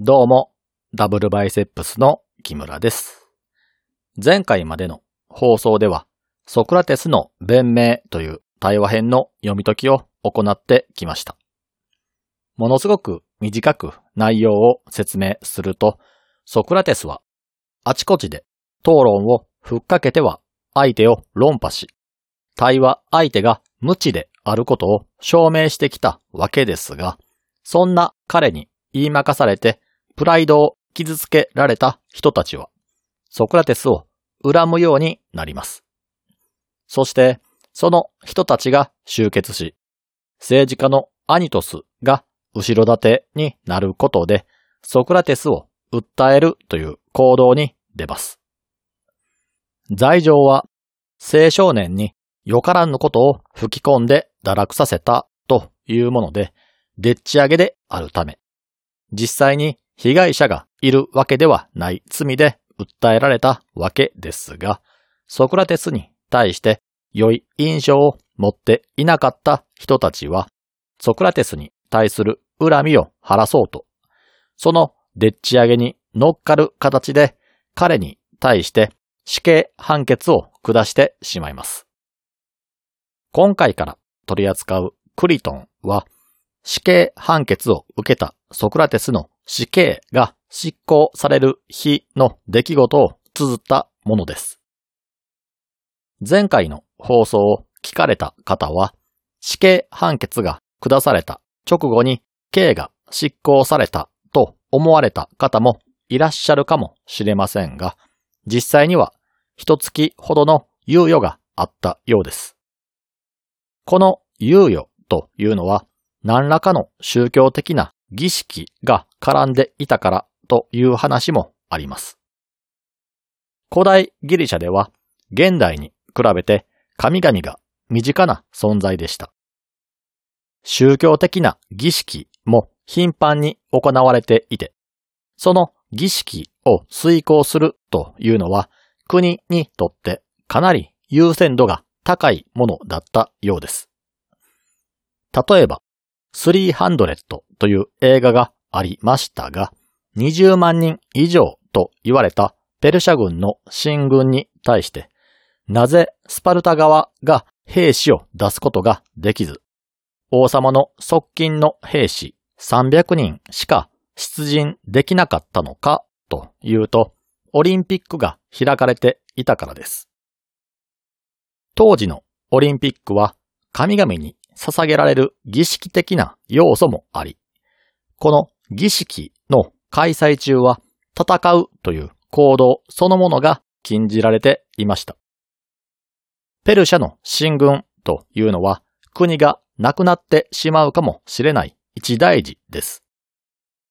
どうも、ダブルバイセップスの木村です。前回までの放送では、ソクラテスの弁明という対話編の読み解きを行ってきました。ものすごく短く内容を説明すると、ソクラテスはあちこちで討論をふっかけては相手を論破し、対話相手が無知であることを証明してきたわけですが、そんな彼に言いまかされて、プライドを傷つけられた人たちは、ソクラテスを恨むようになります。そして、その人たちが集結し、政治家のアニトスが後ろ盾になることで、ソクラテスを訴えるという行動に出ます。罪状は、青少年によからぬことを吹き込んで堕落させたというもので、でっち上げであるため、実際に被害者がいるわけではない罪で訴えられたわけですが、ソクラテスに対して良い印象を持っていなかった人たちは、ソクラテスに対する恨みを晴らそうと、そのでっち上げに乗っかる形で彼に対して死刑判決を下してしまいます。今回から取り扱うクリトンは、死刑判決を受けたソクラテスの死刑が執行される日の出来事を綴ったものです。前回の放送を聞かれた方は、死刑判決が下された直後に刑が執行されたと思われた方もいらっしゃるかもしれませんが、実際には一月ほどの猶予があったようです。この猶予というのは、何らかの宗教的な儀式が絡んでいたからという話もあります。古代ギリシャでは現代に比べて神々が身近な存在でした。宗教的な儀式も頻繁に行われていて、その儀式を遂行するというのは国にとってかなり優先度が高いものだったようです。例えば、300という映画がありましたが、20万人以上と言われたペルシャ軍の進軍に対して、なぜスパルタ側が兵士を出すことができず、王様の側近の兵士300人しか出陣できなかったのかというと、オリンピックが開かれていたからです。当時のオリンピックは神々に捧げられる儀式的な要素もあり、この儀式の開催中は戦うという行動そのものが禁じられていました。ペルシャの進軍というのは国がなくなってしまうかもしれない一大事です。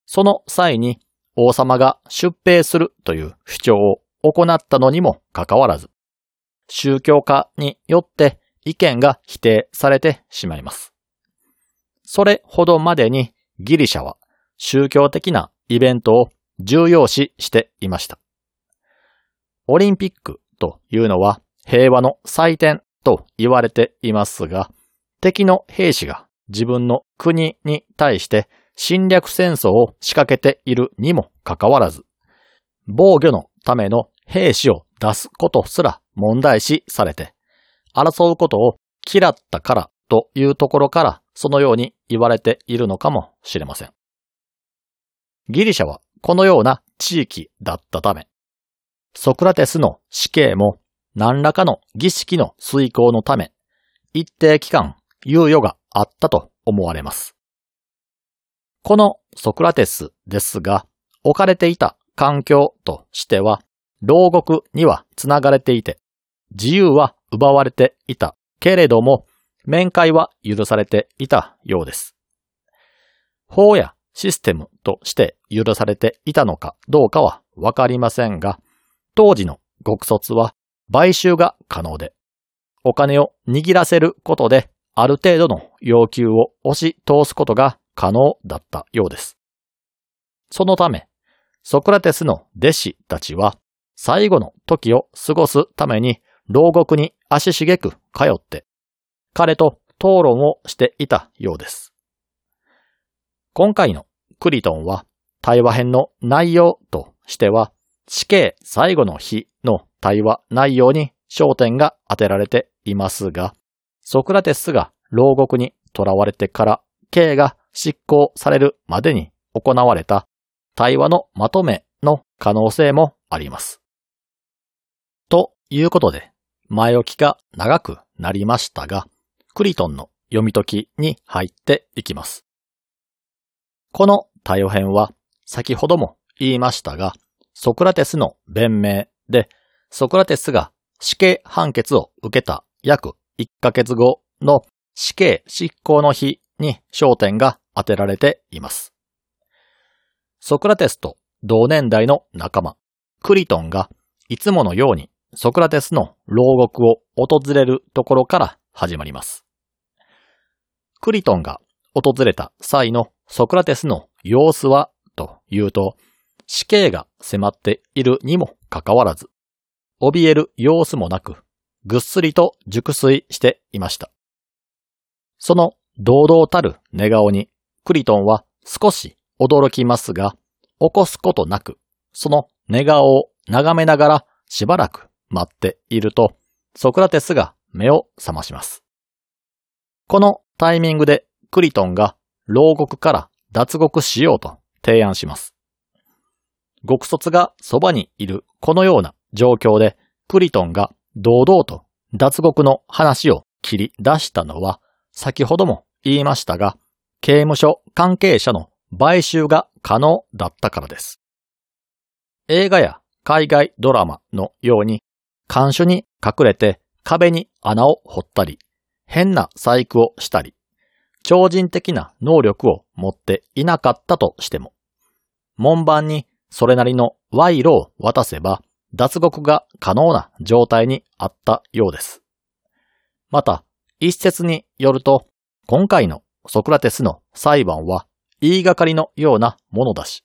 その際に王様が出兵するという主張を行ったのにもかかわらず、宗教家によって意見が否定されてしまいます。それほどまでにギリシャは宗教的なイベントを重要視していました。オリンピックというのは平和の祭典と言われていますが、敵の兵士が自分の国に対して侵略戦争を仕掛けているにもかかわらず、防御のための兵士を出すことすら問題視されて、争うことを嫌ったからというところからそのように言われているのかもしれません。ギリシャはこのような地域だったため、ソクラテスの死刑も何らかの儀式の遂行のため、一定期間猶予があったと思われます。このソクラテスですが、置かれていた環境としては、牢獄にはつながれていて、自由は奪われていたけれども、面会は許されていたようです。法やシステムとして許されていたのかどうかはわかりませんが、当時の獄卒は買収が可能で、お金を握らせることである程度の要求を押し通すことが可能だったようです。そのため、ソクラテスの弟子たちは最後の時を過ごすために牢獄に足しげく通って、彼と討論をしていたようです。今回のクリトンは対話編の内容としては、死刑最後の日の対話内容に焦点が当てられていますが、ソクラテスが牢獄に囚われてから刑が執行されるまでに行われた対話のまとめの可能性もあります。ということで、前置きが長くなりましたが、クリトンの読み解きに入っていきます。この対話編は先ほども言いましたが、ソクラテスの弁明で、ソクラテスが死刑判決を受けた約1ヶ月後の死刑執行の日に焦点が当てられています。ソクラテスと同年代の仲間、クリトンがいつものようにソクラテスの牢獄を訪れるところから始まります。クリトンが訪れた際のソクラテスの様子はというと、死刑が迫っているにもかかわらず、怯える様子もなく、ぐっすりと熟睡していました。その堂々たる寝顔にクリトンは少し驚きますが、起こすことなく、その寝顔を眺めながらしばらく待っていると、ソクラテスが目を覚まします。このタイミングでクリトンが牢獄から脱獄しようと提案します。獄卒がそばにいるこのような状況でクリトンが堂々と脱獄の話を切り出したのは、先ほども言いましたが、刑務所関係者の買収が可能だったからです。映画や海外ドラマのように、看守に隠れて壁に穴を掘ったり、変な細工をしたり、超人的な能力を持っていなかったとしても、門番にそれなりの賄賂を渡せば、脱獄が可能な状態にあったようです。また、一説によると、今回のソクラテスの裁判は言いがかりのようなものだし、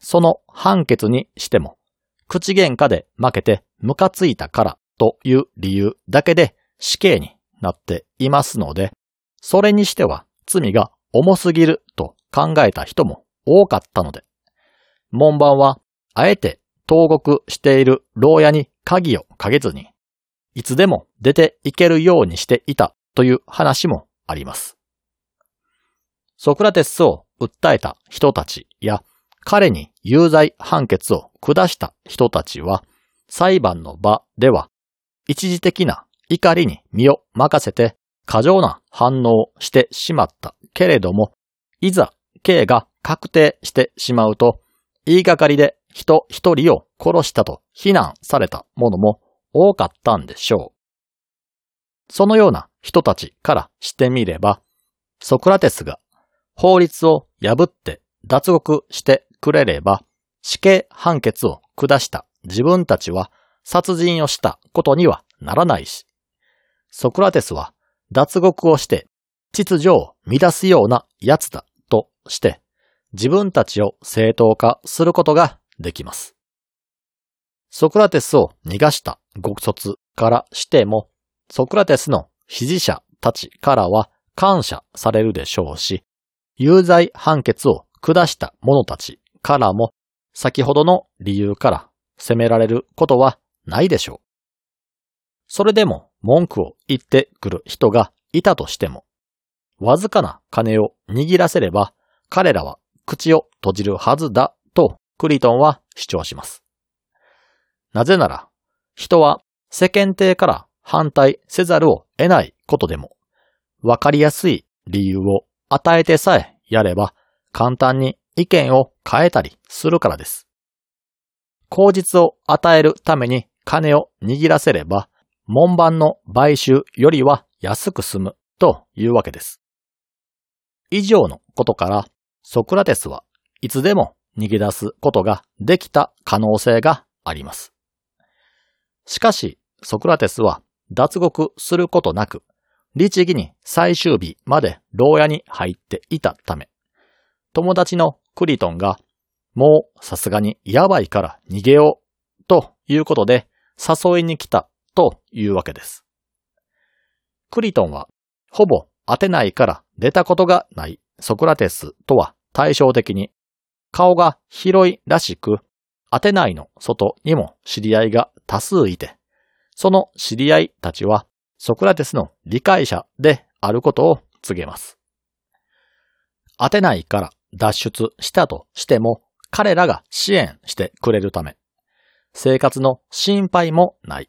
その判決にしても、口喧嘩で負けてムカついたからという理由だけで死刑になっていますので、それにしては罪が重すぎると考えた人も多かったので、門番はあえて投獄している牢屋に鍵をかけずに、いつでも出ていけるようにしていたという話もあります。ソクラテスを訴えた人たちや、彼に有罪判決を下した人たちは、裁判の場では一時的な怒りに身を任せて過剰な反応をしてしまったけれども、いざ刑が確定してしまうと、言いがかりで人一人を殺したと非難されたものも多かったんでしょう。そのような人たちからしてみれば、ソクラテスが法律を破って脱獄してくれれば、死刑判決を下した自分たちは殺人をしたことにはならないし、ソクラテスは脱獄をして秩序を乱すような奴だとして、自分たちを正当化することができます。ソクラテスを逃がした獄卒からしても、ソクラテスの支持者たちからは感謝されるでしょうし、有罪判決を下した者たちからも、先ほどの理由から責められることはないでしょう。それでも文句を言ってくる人がいたとしても、わずかな金を握らせれば、彼らは口を閉じるはずだとクリトンは主張します。なぜなら、人は世間体から反対せざるを得ないことでも、わかりやすい理由を与えてさえやれば、簡単に意見を変えたりするからです。口実を与えるために金を握らせれば、門番の買収よりは安く済むというわけです。以上のことから、ソクラテスはいつでも逃げ出すことができた可能性があります。しかし、ソクラテスは脱獄することなく、律儀に最終日まで牢屋に入っていたため、友達のクリトンが、もうさすがにやばいから逃げようということで誘いに来たというわけです。クリトンはほぼ当てないから出たことがないソクラテスとは対照的に、顔が広いらしく、アテナイの外にも知り合いが多数いて、その知り合いたちはソクラテスの理解者であることを告げます。アテナイから脱出したとしても、彼らが支援してくれるため、生活の心配もない。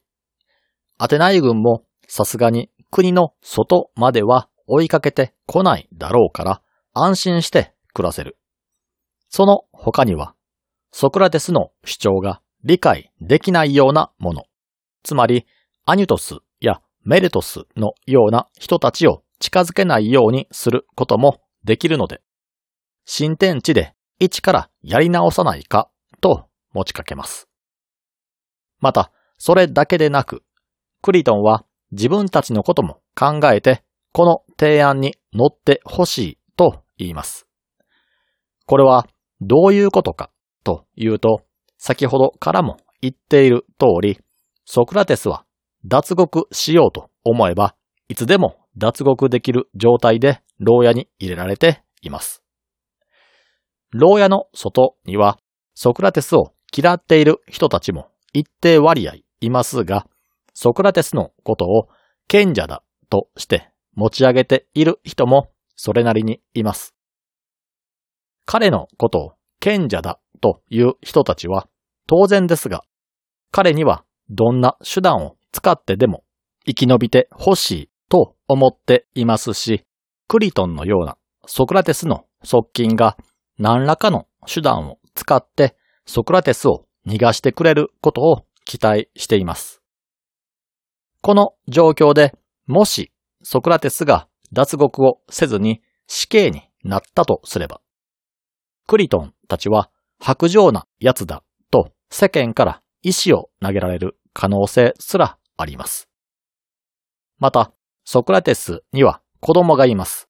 アテナイ軍もさすがに国の外までは追いかけてこないだろうから安心して暮らせる。その他には、ソクラテスの主張が理解できないようなもの、つまりアニュトスやメレトスのような人たちを近づけないようにすることもできるので、新天地で一からやり直さないかと持ちかけます。また、それだけでなく、クリトンは自分たちのことも考えて、この提案に乗ってほしいと言います。これはどういうことかというと、先ほどからも言っている通り、ソクラテスは脱獄しようと思えば、いつでも脱獄できる状態で牢屋に入れられています。牢屋の外にはソクラテスを嫌っている人たちも一定割合いますが、ソクラテスのことを賢者だとして持ち上げている人もそれなりにいます。彼のことを賢者だという人たちは当然ですが、彼にはどんな手段を使ってでも生き延びてほしいと思っていますし、クリトンのようなソクラテスの側近が何らかの手段を使ってソクラテスを逃がしてくれることを期待しています。この状況でもしソクラテスが脱獄をせずに死刑になったとすれば、クリトンたちは薄情な奴だと世間から石を投げられる可能性すらあります。また、ソクラテスには子供がいます。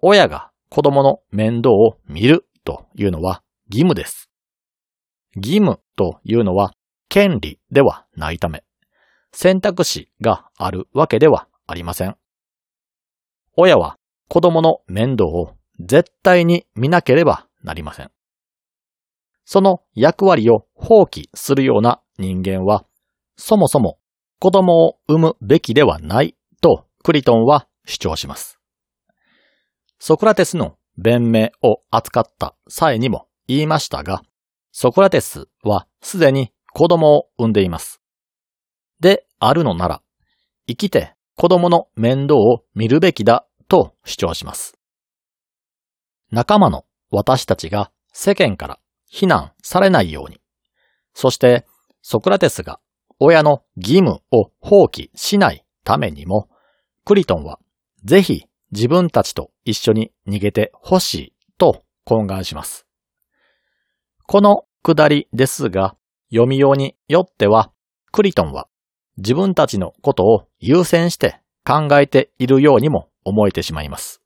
親が子供の面倒を見るというのは義務です。義務というのは権利ではないため、選択肢があるわけではありません。親は子供の面倒を絶対に見なければなりません。その役割を放棄するような人間は、そもそも子供を産むべきではないとクリトンは主張します。ソクラテスの弁明を扱った際にも言いましたが、ソクラテスはすでに子供を産んでいます。であるのなら、生きて子供の面倒を見るべきだと主張します。仲間の私たちが世間から非難されないように、そしてソクラテスが親の義務を放棄しないためにも、クリトンはぜひ自分たちと一緒に逃げてほしいと懇願します。この下りですが、読みようによっては、クリトンは自分たちのことを優先して考えているようにも思えてしまいます。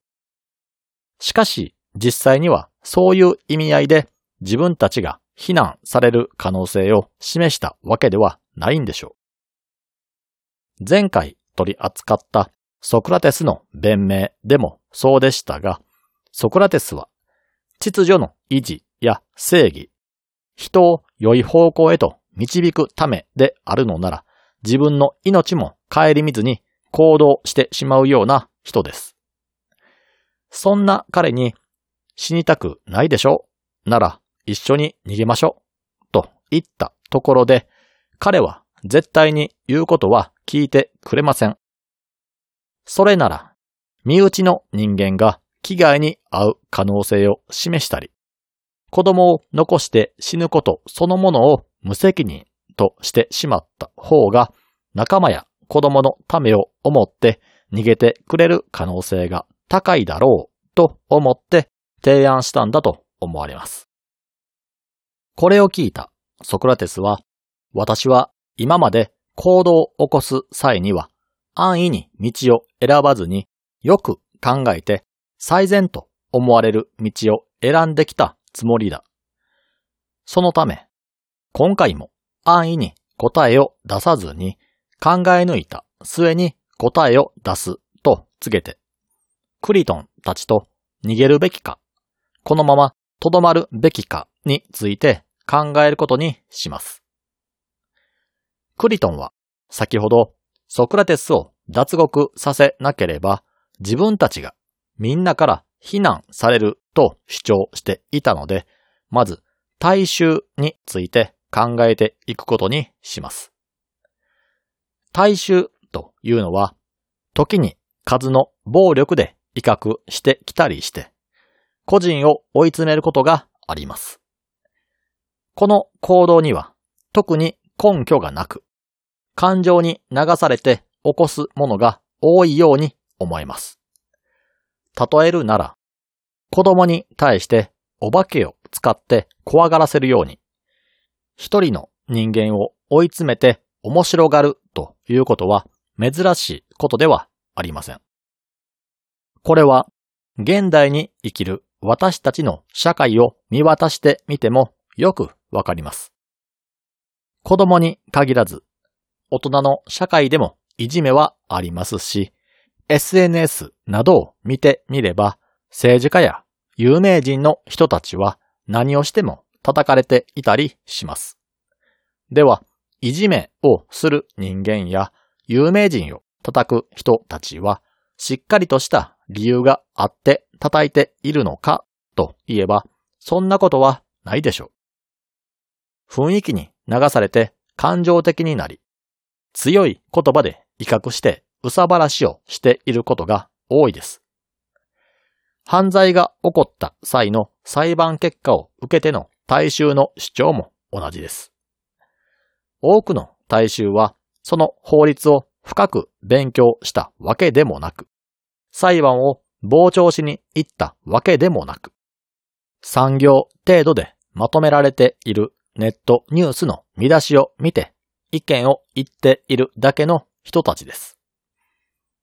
しかし、実際にはそういう意味合いで自分たちが非難される可能性を示したわけではないんでしょう。前回取り扱ったソクラテスの弁明でもそうでしたが、ソクラテスは秩序の維持や正義、人を良い方向へと導くためであるのなら、自分の命も顧みずに行動してしまうような人です。そんな彼に、死にたくないでしょうなら一緒に逃げましょうと言ったところで、彼は絶対に言うことは聞いてくれません。それなら、身内の人間が危害に遭う可能性を示したり、子供を残して死ぬことそのものを無責任としてしまった方が、仲間や子供のためを思って逃げてくれる可能性が高いだろうと思って提案したんだと思われます。これを聞いたソクラテスは、私は今まで行動を起こす際には、安易に道を選ばずによく考えて最善と思われる道を選んできたつもりだ。そのため、今回も安易に答えを出さずに考え抜いた末に答えを出すと告げて、クリトンたちと逃げるべきか、このままとどまるべきかについて考えることにします。クリトンは先ほどソクラテスを脱獄させなければ自分たちがみんなから非難されると主張していたので、まず大衆について考えていくことにします。大衆というのは、時に数の暴力で威嚇してきたりして、個人を追い詰めることがあります。この行動には特に根拠がなく、感情に流されて起こすものが多いように思えます。例えるなら、子供に対してお化けを使って怖がらせるように、一人の人間を追い詰めて面白がるということは珍しいことではありません。これは現代に生きる私たちの社会を見渡してみてもよくわかります。子供に限らず、大人の社会でもいじめはありますし、SNS などを見てみれば、政治家や有名人の人たちは何をしても叩かれていたりします。では、いじめをする人間や有名人を叩く人たちは、しっかりとした理由があって叩いているのかといえば、そんなことはないでしょう。雰囲気に流されて感情的になり、強い言葉で威嚇して憂さ晴らしをしていることが多いです。犯罪が起こった際の裁判結果を受けての大衆の主張も同じです。多くの大衆はその法律を深く勉強したわけでもなく、裁判を傍聴しに行ったわけでもなく、3行程度でまとめられているネットニュースの見出しを見て意見を言っているだけの人たちです。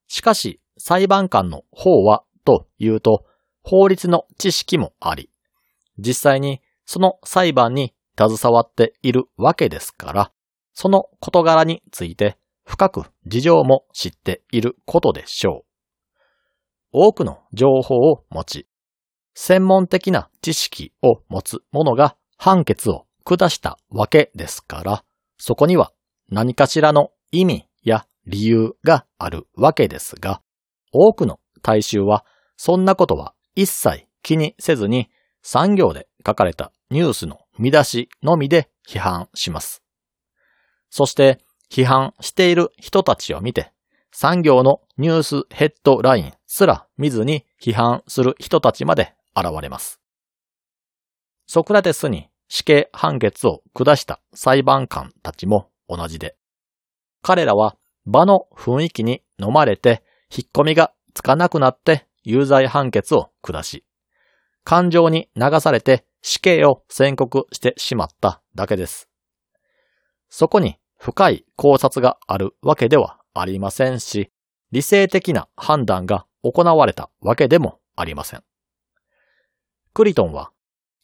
しかし裁判官の方はというと法律の知識もあり、実際にその裁判に携わっているわけですから、その事柄について深く事情も知っていることでしょう。多くの情報を持ち、専門的な知識を持つ者が判決を下したわけですから、そこには何かしらの意味や理由があるわけですが、多くの大衆はそんなことは一切気にせずに3行で書かれたニュースの見出しのみで批判します。そして批判している人たちを見て、3行のニュースヘッドラインすら見ずに批判する人たちまで現れます。ソクラテスに死刑判決を下した裁判官たちも同じで、彼らは場の雰囲気に飲まれて引っ込みがつかなくなって有罪判決を下し、感情に流されて死刑を宣告してしまっただけです。そこに深い考察があるわけではありませんし、理性的な判断が行われたわけでもありません。クリトンは、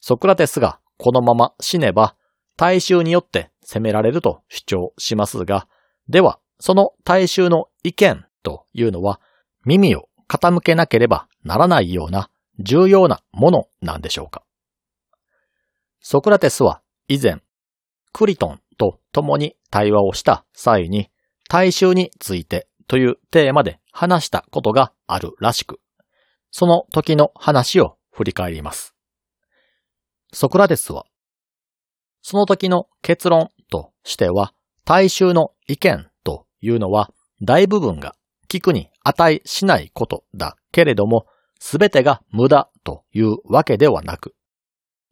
ソクラテスがこのまま死ねば大衆によって責められると主張しますが、ではその大衆の意見というのは耳を傾けなければならないような重要なものなんでしょうか。ソクラテスは以前、クリトンと共に対話をした際に大衆についてというテーマで話したことがあるらしく、その時の話を振り返ります。ソクラテスは、その時の結論としては、大衆の意見というのは大部分が聞くに値しないことだけれども、すべてが無駄というわけではなく、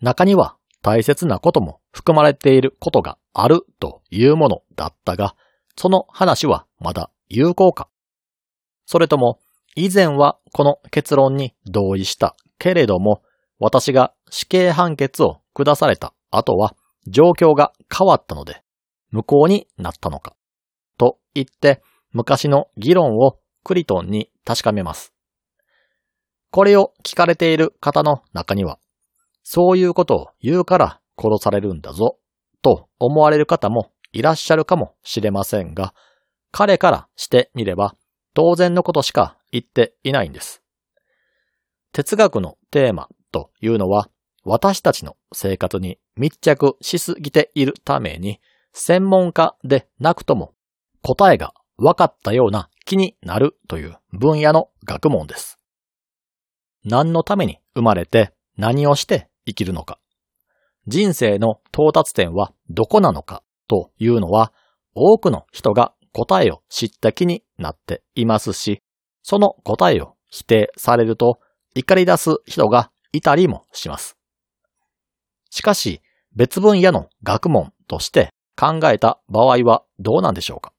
中には大切なことも含まれていることがあるというものだったが、その話はまだ有効か、それとも以前はこの結論に同意したけれども、私が死刑判決を下された後は状況が変わったので無効になったのかと言って昔の議論をクリトンに確かめます。これを聞かれている方の中には、そういうことを言うから殺されるんだぞと思われる方もいらっしゃるかもしれませんが、彼からしてみれば当然のことしか言っていないんです。哲学のテーマというのは私たちの生活に密着しすぎているために、専門家でなくとも答えが分かったような気になるという分野の学問です。何のために生まれて何をして生きるのか、人生の到達点はどこなのかというのは、多くの人が答えを知った気になっていますし、その答えを否定されると怒り出す人がいたりもします。しかし、別分野の学問として考えた場合はどうなんでしょうか。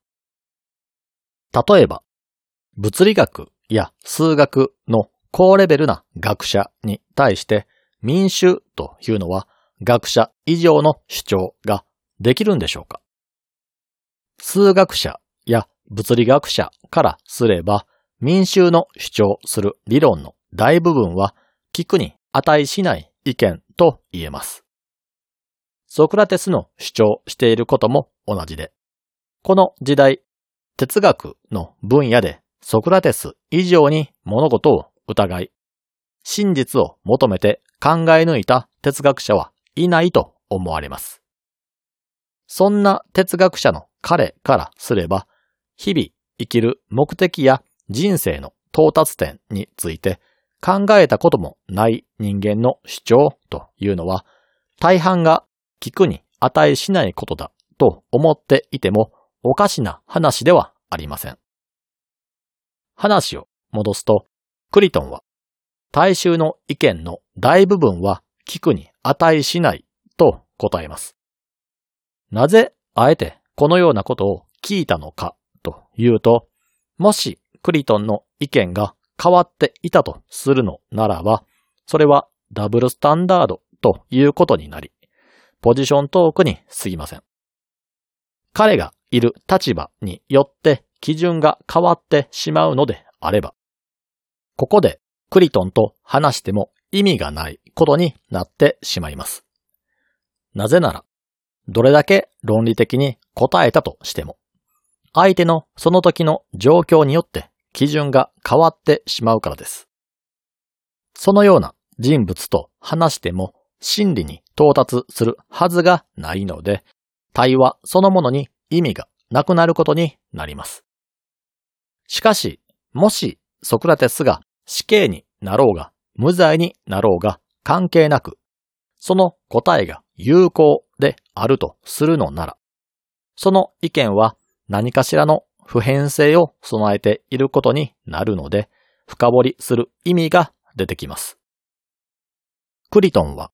例えば、物理学や数学の高レベルな学者に対して民衆というのは学者以上の主張ができるんでしょうか。数学者や物理学者からすれば民衆の主張する理論の大部分は聞くに値しない意見と言えます。ソクラテスの主張していることも同じで、この時代、哲学の分野でソクラテス以上に物事を疑い、真実を求めて考え抜いた哲学者はいないと思われます。そんな哲学者の彼からすれば、日々生きる目的や人生の到達点について考えたこともない人間の主張というのは、大半が聞くに値しないことだと思っていてもおかしな話ではありません。話を戻すと、クリトンは大衆の意見の大部分は聞くに値しないと答えます。なぜあえてこのようなことを聞いたのかというと、もしクリトンの意見が変わっていたとするのならば、それはダブルスタンダードということになり、ポジショントークに過ぎません。彼がいる立場によって基準が変わってしまうのであれば、ここでクリトンと話しても意味がないことになってしまいます。なぜなら、どれだけ論理的に答えたとしても、相手のその時の状況によって基準が変わってしまうからです。そのような人物と話しても真理に到達するはずがないので、対話そのものに意味がなくなることになります。しかし、もしソクラテスが死刑になろうが無罪になろうが関係なく、その答えが有効であるとするのなら、その意見は何かしらの普遍性を備えていることになるので、深掘りする意味が出てきます。クリトンは、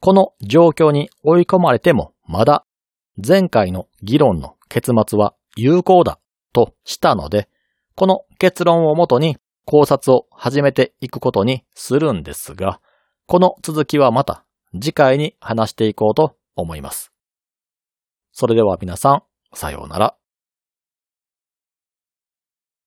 この状況に追い込まれてもまだ前回の議論の結末は有効だとしたので、この結論をもとに考察を始めていくことにするんですが、この続きはまた次回に話していこうと思います。それでは皆さん、さようなら。